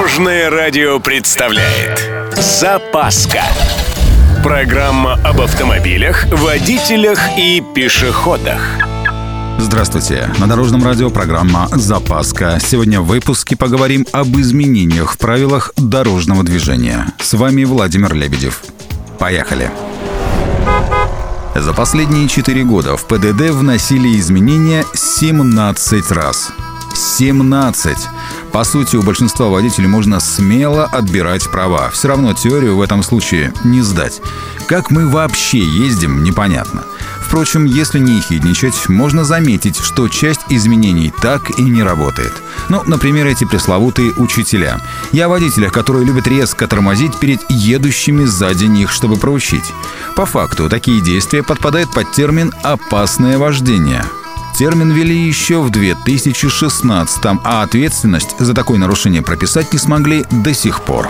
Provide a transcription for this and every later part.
Дорожное радио представляет «Запаска». Программа об автомобилях, водителях и пешеходах. Здравствуйте. На Дорожном радио программа «Запаска». Сегодня в выпуске поговорим об изменениях в правилах дорожного движения. С вами Владимир Лебедев. Поехали. За последние 4 года в ПДД вносили изменения 17 раз. 17! По сути, у большинства водителей можно смело отбирать права. Все равно теорию в этом случае не сдать. Как мы вообще ездим, непонятно. Впрочем, если не ехидничать, можно заметить, что часть изменений так и не работает. Ну, например, эти пресловутые учителя. Я о водителях, которые любят резко тормозить перед едущими сзади них, чтобы проучить. По факту, такие действия подпадают под термин «опасное вождение». Термин ввели еще в 2016-м, а ответственность за такое нарушение прописать не смогли до сих пор.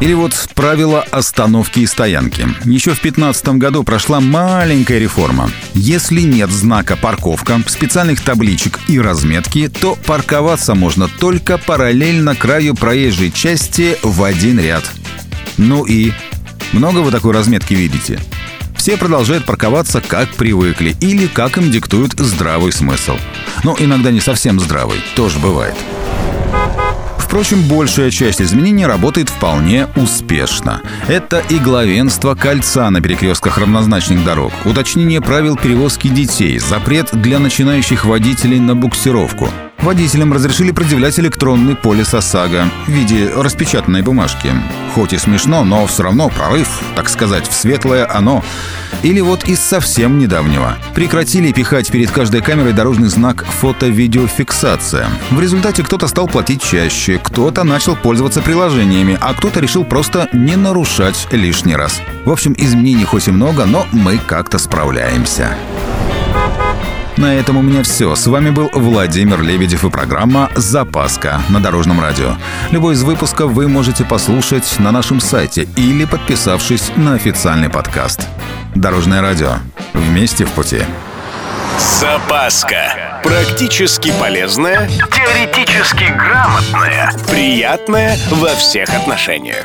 Или вот правила остановки и стоянки. Еще в 2015 году прошла маленькая реформа. Если нет знака «парковка», специальных табличек и разметки, то парковаться можно только параллельно краю проезжей части в один ряд. Ну и много вы такой разметки видите? Все продолжают парковаться, как привыкли, или как им диктует здравый смысл. Но иногда не совсем здравый, тоже бывает. Впрочем, большая часть изменений работает вполне успешно. Это и главенство кольца на перекрестках равнозначных дорог, уточнение правил перевозки детей, запрет для начинающих водителей на буксировку. Водителям разрешили предъявлять электронный полис ОСАГО в виде распечатанной бумажки. Хоть и смешно, но все равно прорыв, так сказать, в светлое оно. Или вот из совсем недавнего. Прекратили пихать перед каждой камерой дорожный знак «фото-видеофиксация». В результате кто-то стал платить чаще, кто-то начал пользоваться приложениями, а кто-то решил просто не нарушать лишний раз. В общем, изменений хоть и много, но мы как-то справляемся. На этом у меня все. С вами был Владимир Лебедев и программа «Запаска» на Дорожном радио. Любой из выпусков вы можете послушать на нашем сайте или подписавшись на официальный подкаст. Дорожное радио. Вместе в пути. «Запаска». Практически полезная, теоретически грамотная, приятная во всех отношениях.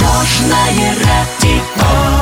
Дорожное радио.